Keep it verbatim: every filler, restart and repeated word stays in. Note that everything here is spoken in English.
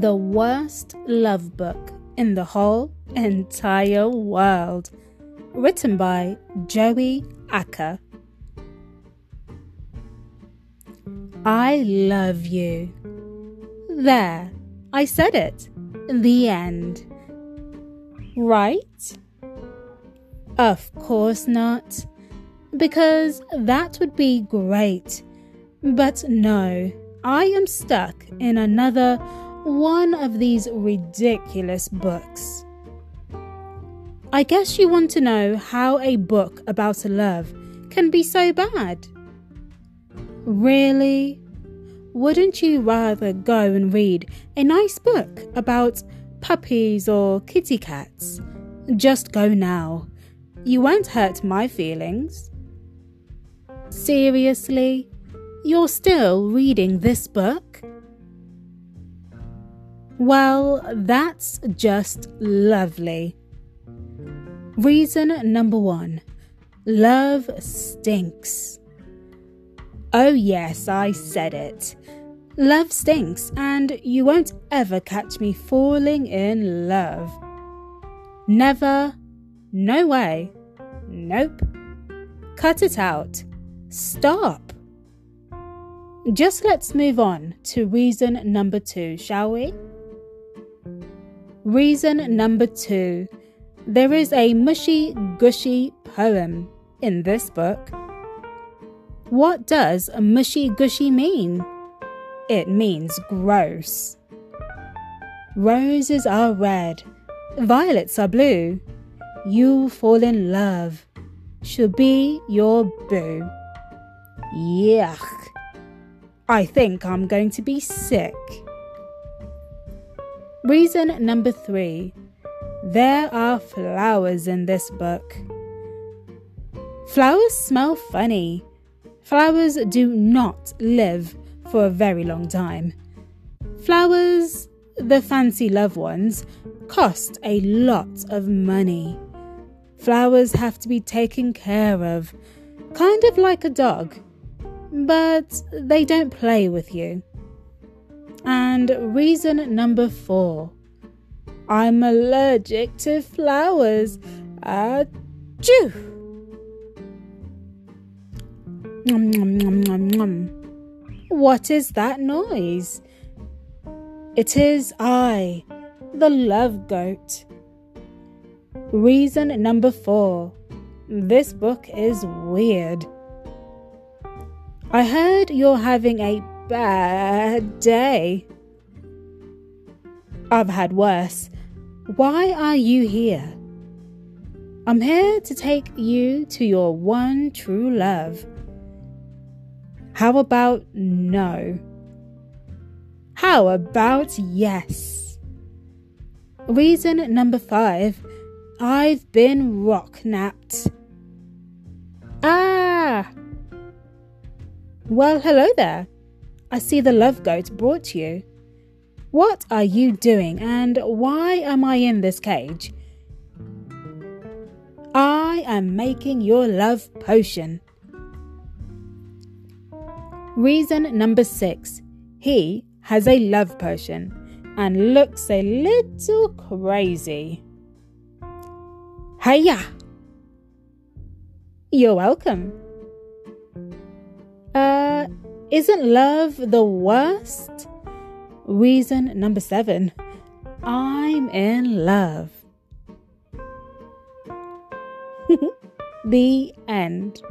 the worst love book in the whole entire world, written by Joey Acker. I love you. There, I said it. The end. Right? Of course not, because that would be great. But no, I am stuck in another one of these ridiculous books. I guess you want to know how a book about love can be so bad. Really? Wouldn't you rather go and read a nice book about puppies or kitty cats? Just go now. You won't hurt my feelings. Seriously? You're still reading this book? Well, that's just lovely. Reason number one. Love stinks. Oh yes, I said it. Love stinks, and you won't ever catch me falling in love. Never. No way. Nope. Cut it out. Stop. Just let's move on to reason number two, shall we? Reason number two. There is a mushy, gushy poem in this book. What does mushy gushy mean? It means gross. Roses are red, violets are blue. You fall in love, should be your boo. Yuck. I think I'm going to be sick. Reason number three. There are flowers in this book. Flowers smell funny. Flowers do not live for a very long time. Flowers, the fancy love ones, cost a lot of money. Flowers have to be taken care of, kind of like a dog, but they don't play with you. And reason number four. I'm allergic to flowers. Achoo! Nom, nom, nom, nom, nom. What is that noise? It is I, the love goat. Reason number four. This book is weird. I heard you're having a bad day. I've had worse. Why are you here? I'm here to take you to your one true love. How about no? How about yes? Reason number five. I've been rock-napped. Ah! Well, hello there. I see the love goat brought you. What are you doing and why am I in this cage? I am making your love potion. Reason number six. He has a love potion and looks a little crazy. Hiya! You're welcome. Uh, isn't love the worst? Reason number seven. I'm in love. The end.